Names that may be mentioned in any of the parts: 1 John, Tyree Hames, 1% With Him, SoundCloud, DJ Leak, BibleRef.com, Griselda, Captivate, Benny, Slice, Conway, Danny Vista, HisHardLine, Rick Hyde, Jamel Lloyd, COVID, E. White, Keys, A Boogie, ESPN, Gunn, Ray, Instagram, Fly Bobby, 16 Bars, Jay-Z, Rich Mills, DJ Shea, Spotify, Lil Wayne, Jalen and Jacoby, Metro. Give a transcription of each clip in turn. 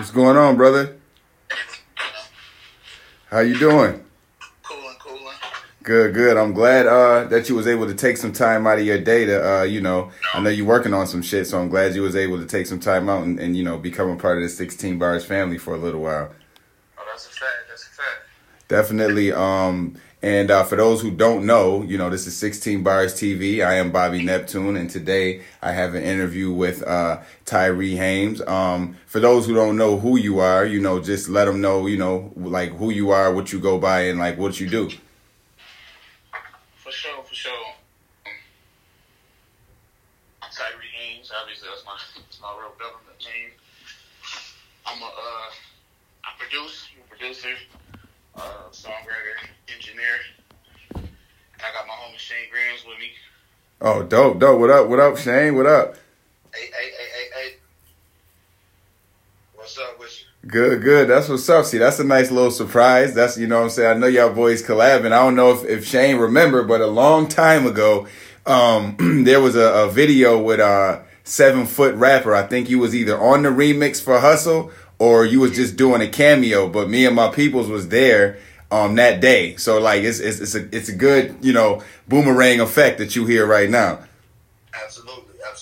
What's going on, brother? How you doing? Coolin'. Good. I'm glad that you was able to take some time out of your day to, I know you're working on some shit, so I'm glad you was able to take some time out and you know, become a part of the 16 Bars family for a little while. Oh, that's a fact. Definitely. And for those who don't know, you know, this is 16 Bars TV. I am Bobby Neptune, and today I have an interview with Tyree Hames. For those who don't know who you are, you know, just let them know, you know, like who you are, what you go by, and like what you do. For sure. I'm Tyree Hames. Obviously, that's my real building, the name. I'm a producer. Songwriter, engineer. I got my homie Shane Graham with me. Oh, dope. What up, Shane? What up? Hey. What's up with you? Good. That's what's up. See, that's a nice little surprise. That's, you know what I'm saying? I know y'all boys collabing. I don't know if Shane remember, but a long time ago, there was a video with a 7 Foot rapper. I think you was either on the remix for Hustle or you was just doing a cameo, but me and my peoples was there that day. So like it's a good, you know, boomerang effect that you hear right now. Absolutely. I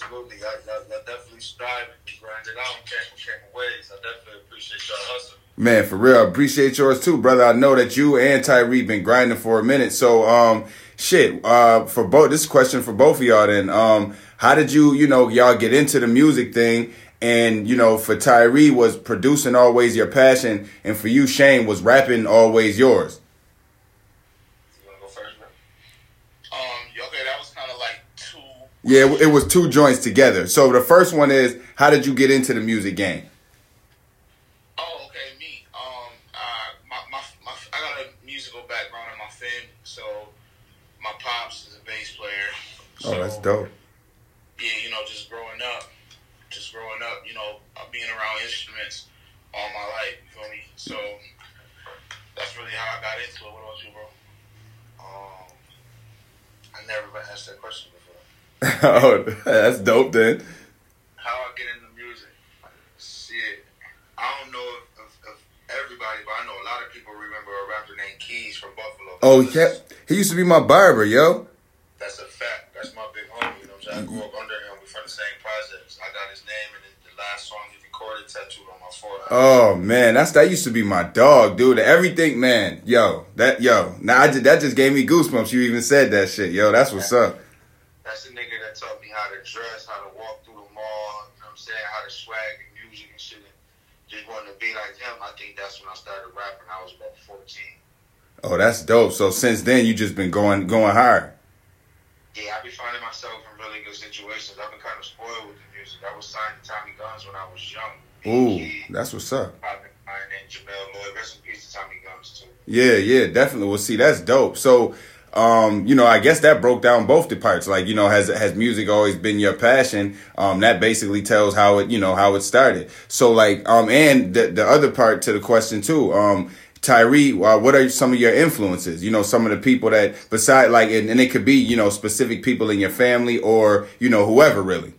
definitely strive and grind it out in came ways. I definitely appreciate your hustle. Man, for real, I appreciate yours too, brother. I know that you and Tyree been grinding for a minute. So for both, this question for both of y'all then. How did y'all get into the music thing? And, you know, for Tyree was producing always your passion. And for you, Shane, was rapping always yours. You want to go first, man? Okay, that was kind of like two. Yeah, it was two joints together. So the first one is, how did you get into the music game? Oh, okay, me. I got a musical background in my family. So my pops is a bass player. So, oh, that's dope. Yeah, you know, just growing up, you know, being around instruments all my life, you feel me? So that's really how I got into it. What about you, bro? I never been asked that question before. Oh, that's dope, then. How I get into music? Shit, I don't know if everybody, but I know a lot of people remember a rapper named Keys from Buffalo. Oh, yeah. He used to be my barber, yo. That's a fact. That's my big homie, you know what I'm saying? I grew up under him. We're from the same projects. I got his name and the last song he recorded tattooed on my forehead. Oh man, that used to be my dog, dude. Everything, man. That just gave me goosebumps. You even said that shit, yo. That's what's up. That's the nigga that taught me how to dress, how to walk through the mall. You know what I'm saying? How to swag and music and shit. And just wanting to be like him. I think that's when I started rapping. I was about 14. Oh, that's dope. So since then, you just been going higher. Yeah, I be finding myself in really good situations. I've been kind of spoiled with the music. I was signed to Tommy Guns when I was young. Ooh, that's what's up. I've been finding Jamel Lloyd. Rest in peace to Tommy Guns, too. Yeah, definitely. Well, see, that's dope. So, I guess that broke down both the parts. Like, you know, has music always been your passion? That basically tells how it, you know, how it started. So, like, and the other part to the question, too, Tyree, what are some of your influences? You know, some of the people that beside like, and it could be, you know, specific people in your family or, you know, whoever really.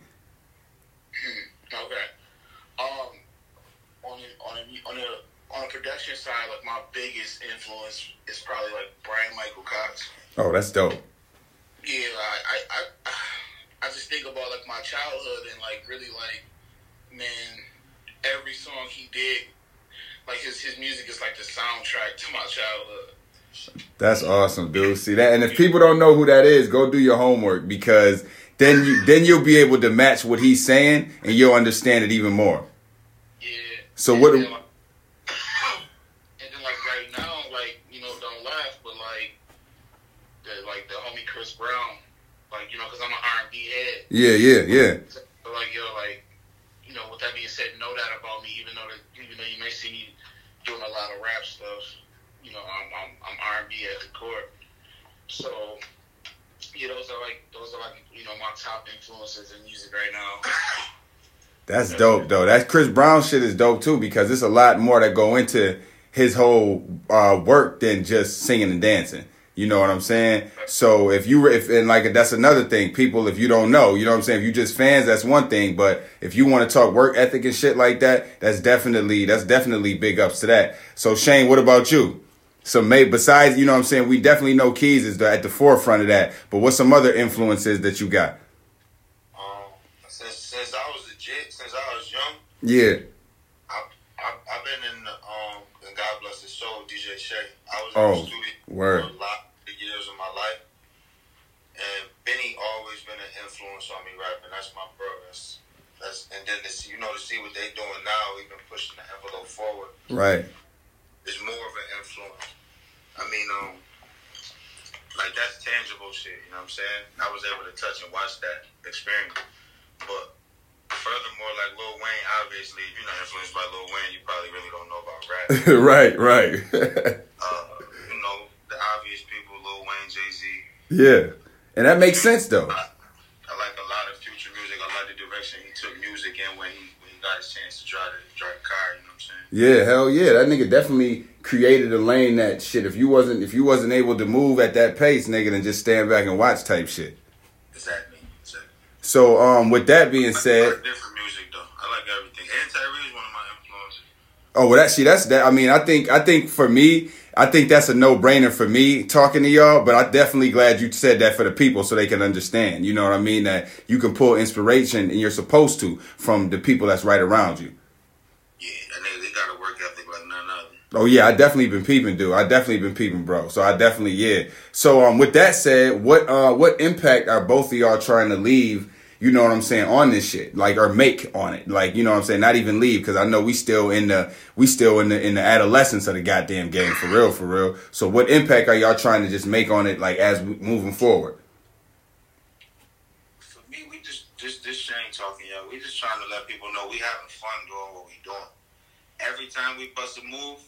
Okay. On the production side, like my biggest influence is probably like Brian Michael Cox. Oh, that's dope. Yeah, I just think about like my childhood and like really like, man, every song he did. Like his music is like the soundtrack to my childhood. That's awesome, dude. See that? And if people don't know who that is, go do your homework because then you'll be able to match what he's saying and you'll understand it even more. Yeah. So and what? Then, and then right now, like you know, don't laugh, but like the homie Chris Brown, like you know, because I'm an R&B head. Yeah. But like yo, like you know, with that being said, know that about me, even though you may see me doing a lot of rap stuff. You know, I'm R&B at the core. So, yeah, those are like you know my top influences in music right now. That's dope, though. That Chris Brown shit is dope too because there's a lot more that go into his whole work than just singing and dancing. You know what I'm saying? So if that's another thing, people, if you don't know, you know what I'm saying? If you just fans, that's one thing. But if you want to talk work ethic and shit like that, that's definitely big ups to that. So Shane, what about you? So besides, you know what I'm saying, we definitely know Keys is at the forefront of that. But what's some other influences that you got? Since I was legit, since I was young. Yeah. I've been in, and God bless his soul, DJ Shea. I was in the studio for a lot. Years of my life, and Benny always been an influence on me rapping. That's my brother. And then to see what they doing now, even pushing the envelope forward. Right. It's more of an influence. I mean, like that's tangible shit. You know what I'm saying? I was able to touch and watch that experience. But furthermore, like Lil Wayne, obviously, if you're not influenced by Lil Wayne, you probably really don't know about rap. Right. The obvious people, Lil Wayne, Jay-Z. Yeah. And that makes sense, though. I like a lot of future music. I like the direction he took music in when he got his chance to drive a car, you know what I'm saying? Yeah, hell yeah. That nigga definitely created a lane that shit. If you wasn't able to move at that pace, nigga, then just stand back and watch type shit. Exactly. So, with that being said... I like different music, though. I like everything. And Tyree is one of my influences. Oh, well, that's that. I mean, I think for me... I think that's a no-brainer for me talking to y'all, but I'm definitely glad you said that for the people so they can understand, you know what I mean, that you can pull inspiration, and you're supposed to, from the people that's right around you. Yeah, that nigga, they got a work ethic like none other. Oh, yeah, I definitely been peeping, dude. I definitely been peeping, bro. So I definitely, yeah. So with that said, what impact are both of y'all trying to leave, you know what I'm saying, on this shit, like, or make on it, like, you know what I'm saying, not even leave, because I know we still in the adolescence of the goddamn game, for real. So what impact are y'all trying to just make on it, like, as we moving forward? For me, we just this Shane talking, y'all. We just trying to let people know we having fun doing what we doing. Every time we bust a move,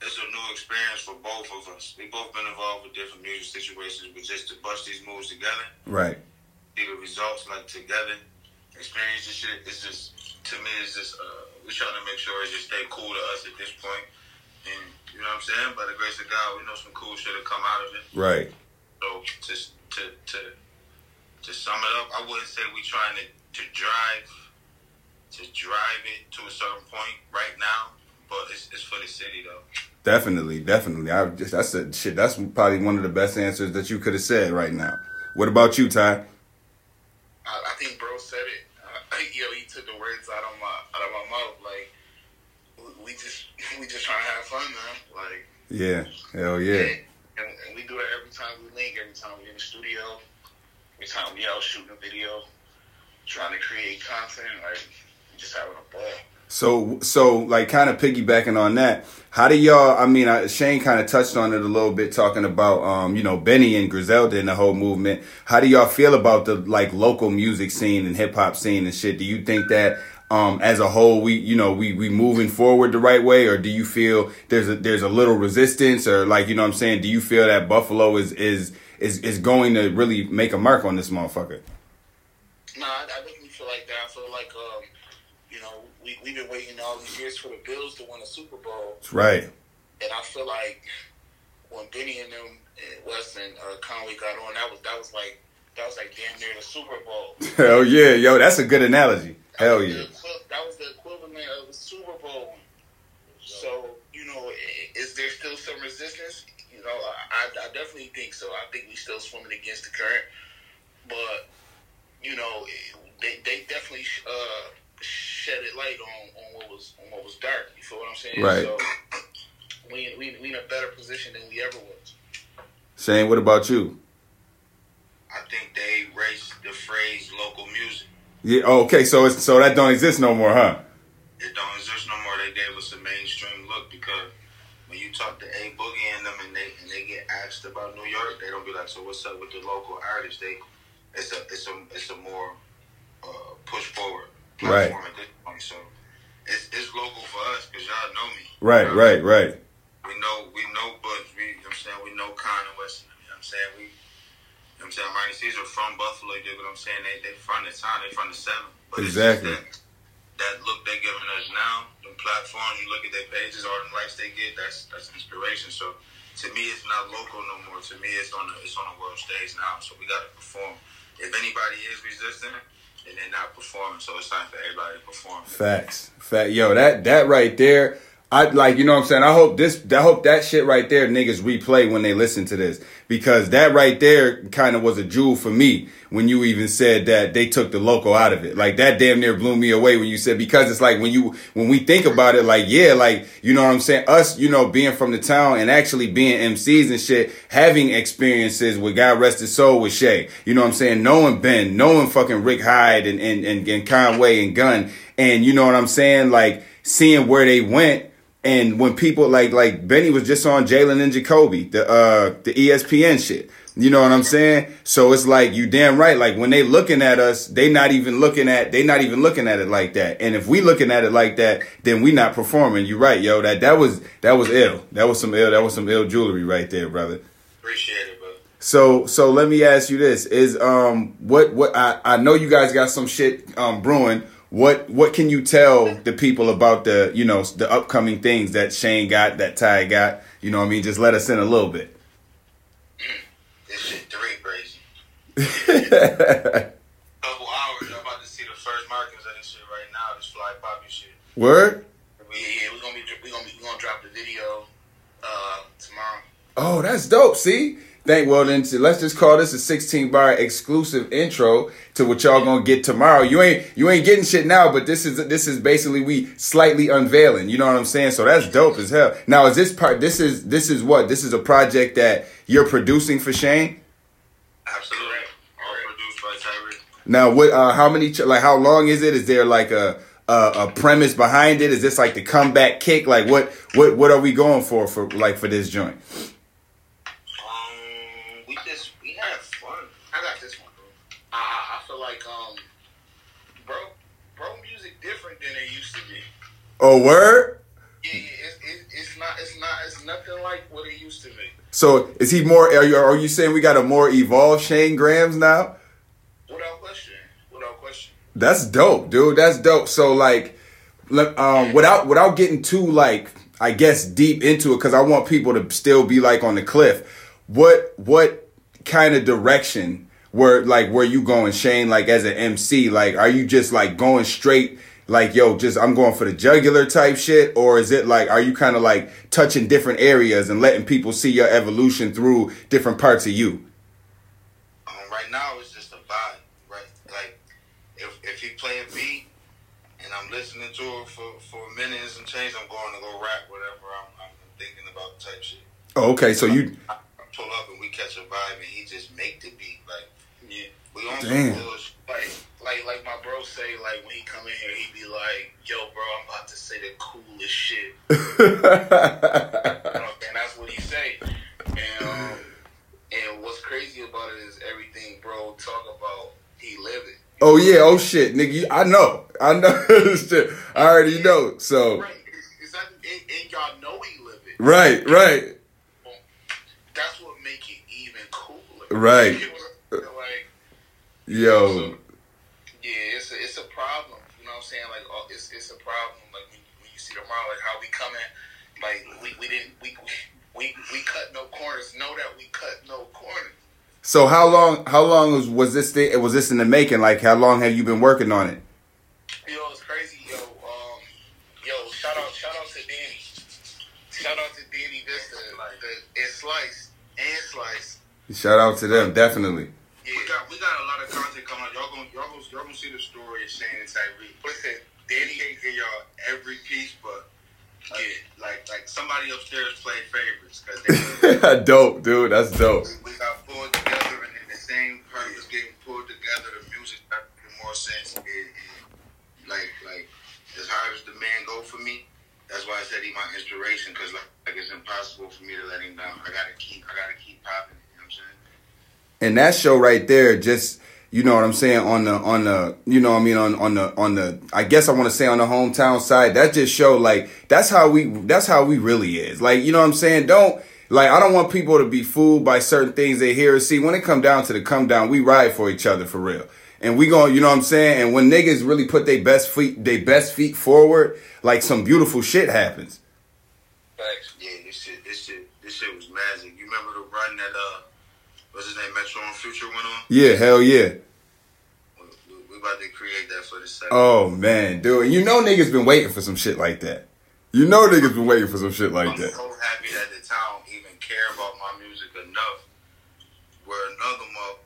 it's a new experience for both of us. We both been involved with different music situations, but just to bust these moves together, right? The results, like, together, experience and shit, it's just, to me, it's just, we're trying to make sure it just stay cool to us at this point, and, you know what I'm saying, by the grace of God, we know some cool shit will come out of it. Right. So, to sum it up, I wouldn't say we're trying to drive it to a certain point right now, but it's for the city, though. Definitely. That's probably one of the best answers that you could have said right now. What about you, Ty? I think bro said it. He took the words out of my mouth. Like, we just trying to have fun, man. Like, yeah, hell yeah. And we do it every time we link, every time we in the studio, every time we out shooting a video, trying to create content. Like, we just having a ball. So like, kind of piggybacking on that, how do y'all, I mean, Shane kind of touched on it a little bit, talking about, you know, Benny and Griselda and the whole movement. How do y'all feel about the, like, local music scene and hip hop scene and shit? Do you think that, as a whole, we moving forward the right way, or do you feel there's a little resistance, or, like, you know what I'm saying? Do you feel that Buffalo is going to really make a mark on this motherfucker? No, I didn't feel like that. I feel like, we've been waiting all these years for the Bills to win a Super Bowl. That's right. And I feel like when Benny and them, Wes and Conway got on, that was like damn near the Super Bowl. Hell yeah, yo, that's a good analogy. Hell yeah. That was the equivalent of the Super Bowl. So, you know, is there still some resistance? You know, I definitely think so. I think we still swimming against the current. But, you know, they definitely... shed it light on what was dark. You feel what I'm saying? Right. So we in a better position than we ever was. Shane, what about you? I think they erased the phrase local music. Yeah. Okay. So that don't exist no more, huh? It don't exist no more. They gave us a mainstream look, because when you talk to A Boogie and them, and they get asked about New York, they don't be like, "So what's up with the local artists?" It's a more push forward. Right. At this point. So it's local for us, because y'all know me. Right, right, right. We know Bugs. You know what I'm saying? We know Conway. You know what I'm saying? Mighty Caesar from Buffalo. You know what I'm saying? They from the town. They from the 7th. But exactly. That look they giving us now, the platforms, you look at their pages, all the likes they get, that's inspiration. So to me, it's not local no more. To me, it's on the world stage now. So we got to perform. If anybody is resisting, and they're not performing, so it's time for everybody to perform. Facts, fact, yo, that right there. I like, you know what I'm saying? I hope that shit right there niggas replay when they listen to this, because that right there kind of was a jewel for me when you even said that they took the local out of it. Like that damn near blew me away when you said, because it's like when we think about it, like, yeah, like, you know what I'm saying? Us, you know, being from the town and actually being MCs and shit, having experiences with God Rest His Soul with Shea, you know what I'm saying? Knowing Ben, knowing fucking Rick Hyde and Conway and Gunn, and you know what I'm saying? Like seeing where they went. And when people like Benny was just on Jalen and Jacoby, the ESPN shit, you know what I'm saying? So it's like, you damn right. Like when they looking at us, they not even looking at it like that. And if we looking at it like that, then we not performing. You right, yo. That was ill. That was some ill jewelry right there, brother. Appreciate it, brother. So let me ask you this: is what I know you guys got some shit brewing. What can you tell the people about the, you know, the upcoming things that Shane got, that Ty got? You know what I mean? Just let us in a little bit. This shit three crazy. Couple hours. I'm about to see the first markings of this shit right now, this Fly Bobby shit. Word? We're gonna drop the video tomorrow. Oh, that's dope, see? Well, then let's just call this a 16 bar exclusive intro to what y'all gonna get tomorrow. You ain't getting shit now, but this is basically we slightly unveiling. You know what I'm saying? So that's dope as hell. Now is this part? This is what? This is a project that you're producing for Shane? Absolutely, all produced by Tyree. Now what? How many? Like how long is it? Is there like a premise behind it? Is this like the comeback kick? Like what are we going for this joint? Oh, word? Yeah, it's nothing like what it used to be. So, is he more, are you saying we got a more evolved Shane Grahams now? Without question. That's dope, dude. That's dope. So, like, without getting too, like, I guess deep into it, because I want people to still be, like, on the cliff, what kind of direction were you going, Shane, like, as an MC? Like, are you just, like, going straight... Like, yo, just I'm going for the jugular type shit? Or is it like, are you kind of like touching different areas and letting people see your evolution through different parts of you? Right now, it's just a vibe, right? Like, if he play a beat and I'm listening to it for minutes and change, I'm going to go rap whatever I'm thinking about type shit. Oh, okay, so you... I pull up and we catch a vibe and he just make the beat. Like, yeah, we on some bullshit. Like my bro say, like, when he come in here, he be like, yo, bro, I'm about to say the coolest shit. And that's what he say. And what's crazy about it is everything bro talk about, he live it. Oh, yeah. Oh, shit, nigga. I know. Shit. I already know. So. Right. And y'all know he live it. Right, right. That's what make it even cooler. Right. Like, yo. So, yeah, it's a problem, you know what I'm saying? Like, it's a problem. Like when you see tomorrow, like how we coming, like we cut no corners. Know that we cut no corners. So how long was this thing? Was this in the making? Like how long have you been working on it? Yo, it's crazy, yo. Shout out to Danny. Shout out to Danny Vista, like and Slice. Shout out to them, definitely. Yeah. We got a lot of content coming out. Y'all gonna see the story of Shane and Tyree. Listen, Danny can't get y'all every piece, but like somebody upstairs played favorites. Dope, dude. That's dope. We got pulled together, and in the same part was getting pulled together, the music started making more sense. Like as hard as the man go for me, that's why I said he my inspiration, because like it's impossible for me to let him down. I gotta keep popping. You know what I'm saying? And that show right there, just, you know what I'm saying, on the, you know what I mean, on the, I guess I want to say on the hometown side, that just show, like, that's how we really is. Like, you know what I'm saying? I don't want people to be fooled by certain things they hear or see. When it come down to the come down, we ride for each other for real. And we going, you know what I'm saying? And when niggas really put their best feet forward, like some beautiful shit happens. Thanks. Yeah, this shit. This shit was magic. You remember the run that what's his name, Metro and Future went on? Yeah, hell yeah. We about to create that for the second. Oh man, dude, you know niggas been waiting for some shit like that. I'm so happy that the town even care about my music enough. Where another month,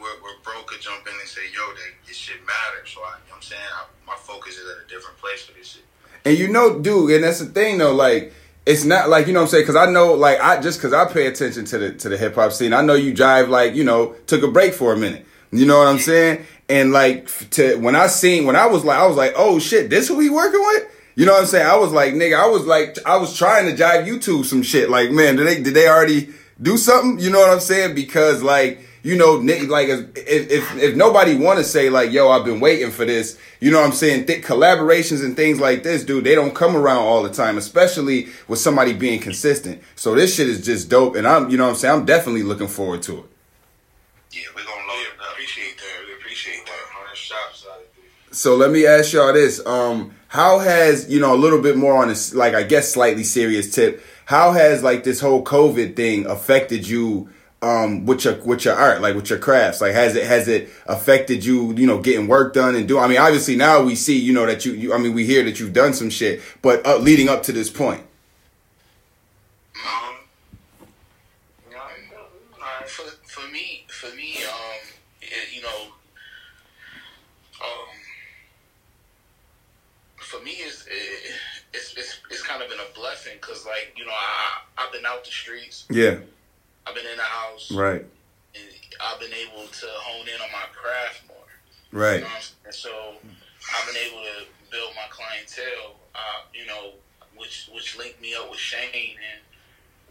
where bro could jump in and say, yo, this shit matters. So you know what I'm saying, my focus is at a different place for this shit. And you know, dude, and that's the thing though, like. It's not like, you know what I'm saying, because I know, like, because I pay attention to the hip hop scene. I know you jive, like, you know, took a break for a minute. You know what I'm saying? And like, when I was like, oh shit, this who we working with? You know what I'm saying? I was like, nigga, I was trying to jive you to some shit. Like, man, did they already do something? You know what I'm saying? Because like, you know, like if nobody want to say like, yo, I've been waiting for this, you know what I'm saying? Collaborations and things like this, dude, they don't come around all the time, especially with somebody being consistent. So this shit is just dope. And I'm, you know what I'm saying? I'm definitely looking forward to it. Yeah, we're going to load it up. Appreciate that. We appreciate that. On the shop side of things. So let me ask y'all this. How has, you know, a little bit more on this, like, I guess slightly serious tip, how has like this whole COVID thing affected you? With your art, like with your crafts, like has it affected you? You know, getting work done and I mean, obviously now we see, you know, that we hear that you've done some shit, but leading up to this point. For me, for me it's kind of been a blessing because, like, you know, I've been out the streets. Yeah. I've been in the house. Right. And I've been able to hone in on my craft more. Right. You know what I'm saying? So I've been able to build my clientele, you know, which linked me up with Shane, and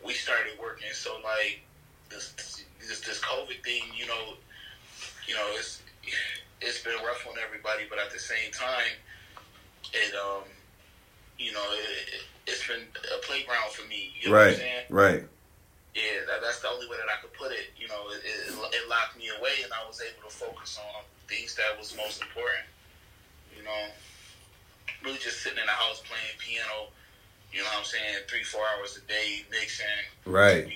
we started working. So, like, this COVID thing, you know, it's been rough on everybody, but at the same time, it, you know, it's been a playground for me. You know what I'm saying? Right. Yeah, that's the only way that I could put it. You know, it locked me away, and I was able to focus on things that was most important. You know, really just sitting in the house playing piano. You know what I'm saying? 3-4 hours a day mixing. Right.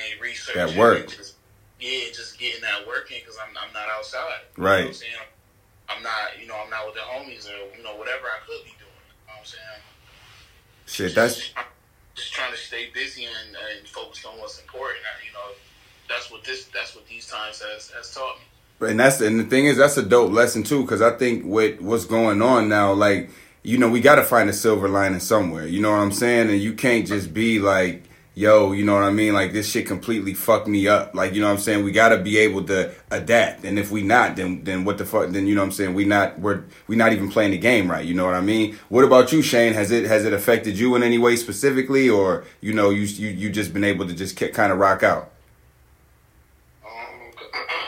And researching. That work. Just getting that work in because I'm not outside. Right. You know what I'm saying? I'm not with the homies or, you know, whatever I could be doing. You know what I'm saying? Shit, that's... Just trying to stay busy and focused on what's important. You know, that's what these times has taught me. And the thing is, that's a dope lesson too, because I think with what's going on now, like, you know, we got to find a silver lining somewhere. You know what I'm saying? And you can't just be like, yo, you know what I mean? Like, this shit completely fucked me up. Like, you know what I'm saying? We got to be able to adapt. And if we not, then what the fuck? Then, you know what I'm saying? We not even playing the game right. You know what I mean? What about you, Shane? Has it affected you in any way specifically, or, you know, you just been able to just kind of rock out?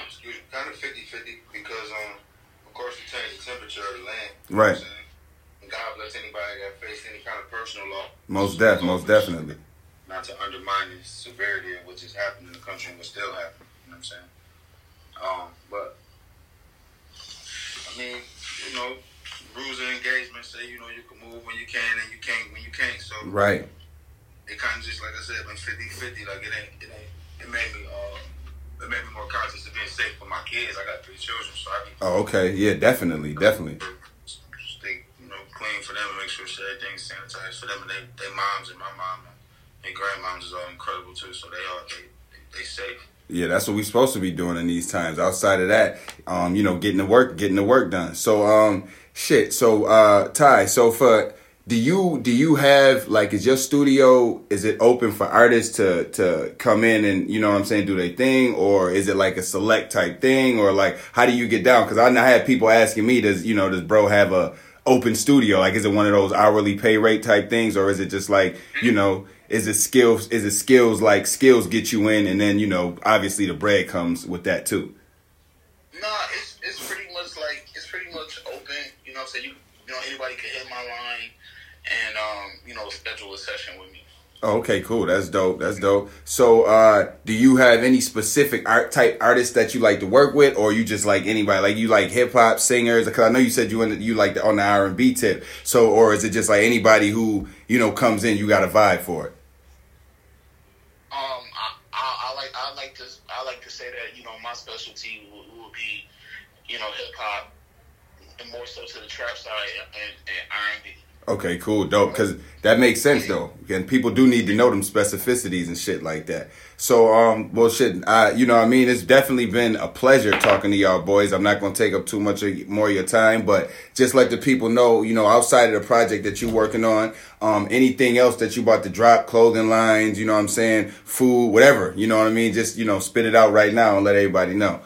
Excuse me, kind of 50-50 because of course it changes the temperature of the land. You right. Know and God bless anybody that faced any kind of personal law. Most definitely. Not to undermine the severity of what just happened in the country and what's still happening, you know what I'm saying? But, I mean, you know, rules of engagement say, you know, you can move when you can and you can't when you can't. So, right. It kind of just, like I said, been 50-50. Like, it made me more conscious of being safe for my kids. I got 3 children, so I can... Oh, okay. Yeah, definitely. Stay, you know, clean for them and make sure everything's sanitized for them and they moms and my mom. And grandmoms is all incredible too, so they safe. Yeah, that's what we're supposed to be doing in these times. Outside of that, you know, getting the work done. So, shit. So, Ty. So, do you have, like, is your studio, is it open for artists to come in and, you know what I'm saying, do their thing, or is it like a select type thing, or like how do you get down? Because I had people asking me, does bro have a open studio? Like, is it one of those hourly pay rate type things, or is it just like, you know? Is it skills like skills get you in, and then, you know, obviously the bread comes with that too? Nah, it's pretty much open, you know what I'm saying? You know, anybody can hit my line and you know, schedule a session with me. Oh, okay, cool. That's dope. So do you have any specific type artists that you like to work with, or you just like anybody? Like, you like hip hop singers? Because I know you said you like on the R&B tip. So, or is it just like anybody who, you know, comes in, you got a vibe for it? specialty would be, you know, hip hop, and more so to the trap side and R&B. Okay, cool, dope. Because that makes sense though, and people do need to know them specificities and shit like that. So, well, shit, you know what I mean? It's definitely been a pleasure talking to y'all boys. I'm not gonna take up too much more of your time, but just let the people know, you know, outside of the project that you're working on, anything else that you about to drop, clothing lines, you know what I'm saying, food, whatever, you know what I mean? Just, you know, spit it out right now and let everybody know.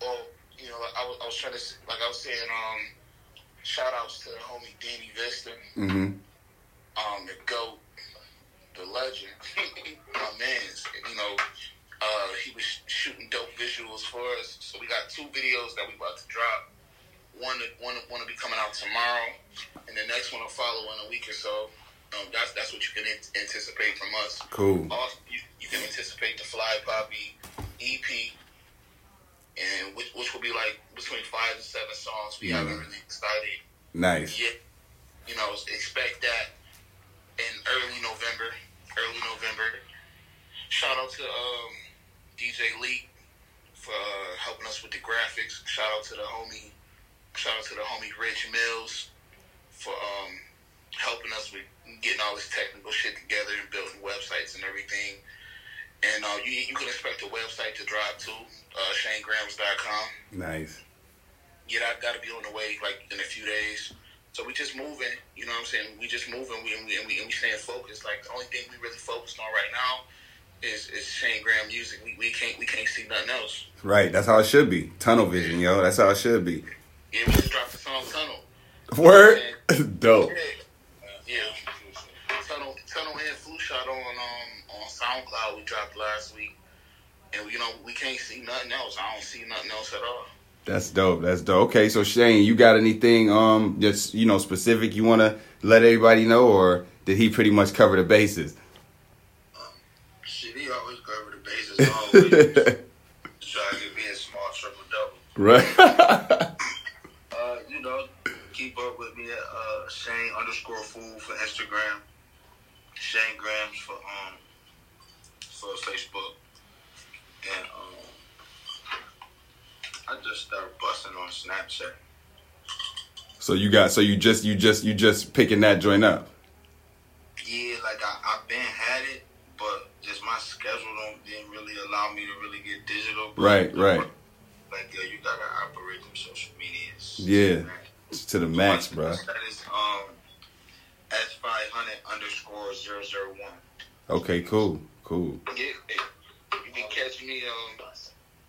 Well, you know, I was trying to, like I was saying, shout outs to the homie Danny Vista, the GOAT, the legend, my man's, you know, he was shooting dope visuals for us, so we got 2 videos that we about to drop, one will be coming out tomorrow, and the next one will follow in a week or so. That's what you can anticipate from us. Cool. Also, you can anticipate the Fly Bobby EP, and which will be like between 5 and 7 songs. We haven't really started. Nice. Yeah, you know, expect that in early November. Shout out to DJ Leak for helping us with the graphics. Shout out to the homie Rich Mills for helping us with getting all this technical shit together and building websites and everything. And you can expect the website to drop too, shanegrams.com. Nice. Yeah, I've got to be on the way like in a few days. So we just moving, you know what I'm saying? We just moving. We staying focused. Like the only thing we really focused on right now is Shane Graham music. We can't see nothing else. Right. That's how it should be. Tunnel vision, yo. That's how it should be. Yeah, we just dropped the song Tunnel. Word. You know dope. Yeah. Tunnel and Flu Shot on SoundCloud we dropped last week, and you know we can't see nothing else. I don't see nothing else at all. That's dope. Okay, so Shane, you got anything just, you know, specific you want to let everybody know, or did he pretty much cover the bases? Shit, he always covered the bases. Always trying to give me a small triple-double. Right. You know, keep up with me at Shane_Fool for Instagram. Shane Grahams for Facebook. And, I just started busting on Snapchat. So you just picking that joint up? Yeah, like I've been had it, but just my schedule didn't really allow me to really get digital. But right. Like yo, you gotta operate them social medias. Yeah, to the max, bro. That is @500_001. Okay, cool. Yeah, you can catch me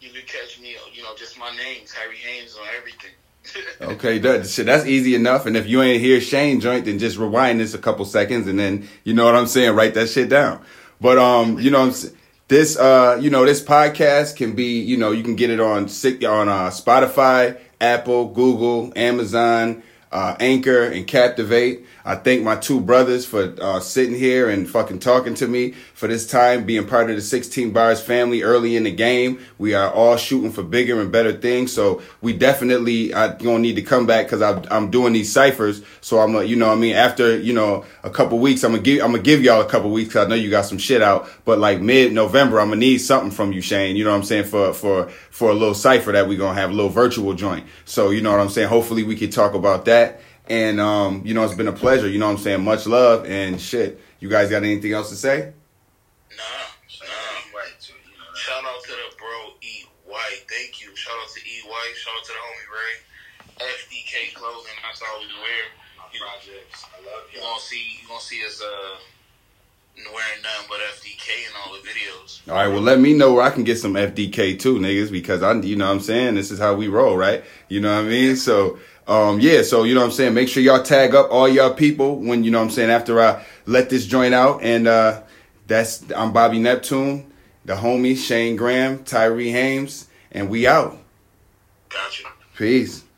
You can catch me, you know, just my name, Tyree Hames, on everything. Okay, that's easy enough. And if you ain't hear Shane joint, then just rewind this a couple seconds, and then, you know what I'm saying, write that shit down. But, you know what I'm saying? This, you know, this podcast can be, you know, you can get it on Spotify, Apple, Google, Amazon, Anchor, and Captivate. I thank my 2 brothers for sitting here and fucking talking to me for this time, being part of the 16 Bars family early in the game. We are all shooting for bigger and better things, so we definitely are gonna need to come back because I'm doing these ciphers. So I'm, you know what I mean, after, you know, a couple weeks, I'm gonna give y'all a couple weeks because I know you got some shit out. But like mid-November, I'm gonna need something from you, Shane. You know what I'm saying, for a little cipher that we are gonna have, a little virtual joint. So you know what I'm saying. Hopefully we could talk about that. And, you know, it's been a pleasure. You know what I'm saying? Much love and shit. You guys got anything else to say? Nah. Right. You know, shout out to the bro, E. White. Thank you. Shout out to E. White. Shout out to the homie Ray. FDK clothing. That's all we wear. Projects. I love you. You gonna see us wearing nothing but FDK in all the videos. All right, well, let me know where I can get some FDK too, niggas, because I, you know what I'm saying? This is how we roll, right? You know what I mean? So... yeah, so, you know what I'm saying? Make sure y'all tag up all y'all people when, you know what I'm saying, after I let this joint out. And I'm Bobby Neptune, the homie Shane Graham, Tyree Hames, and we out. Gotcha. Peace.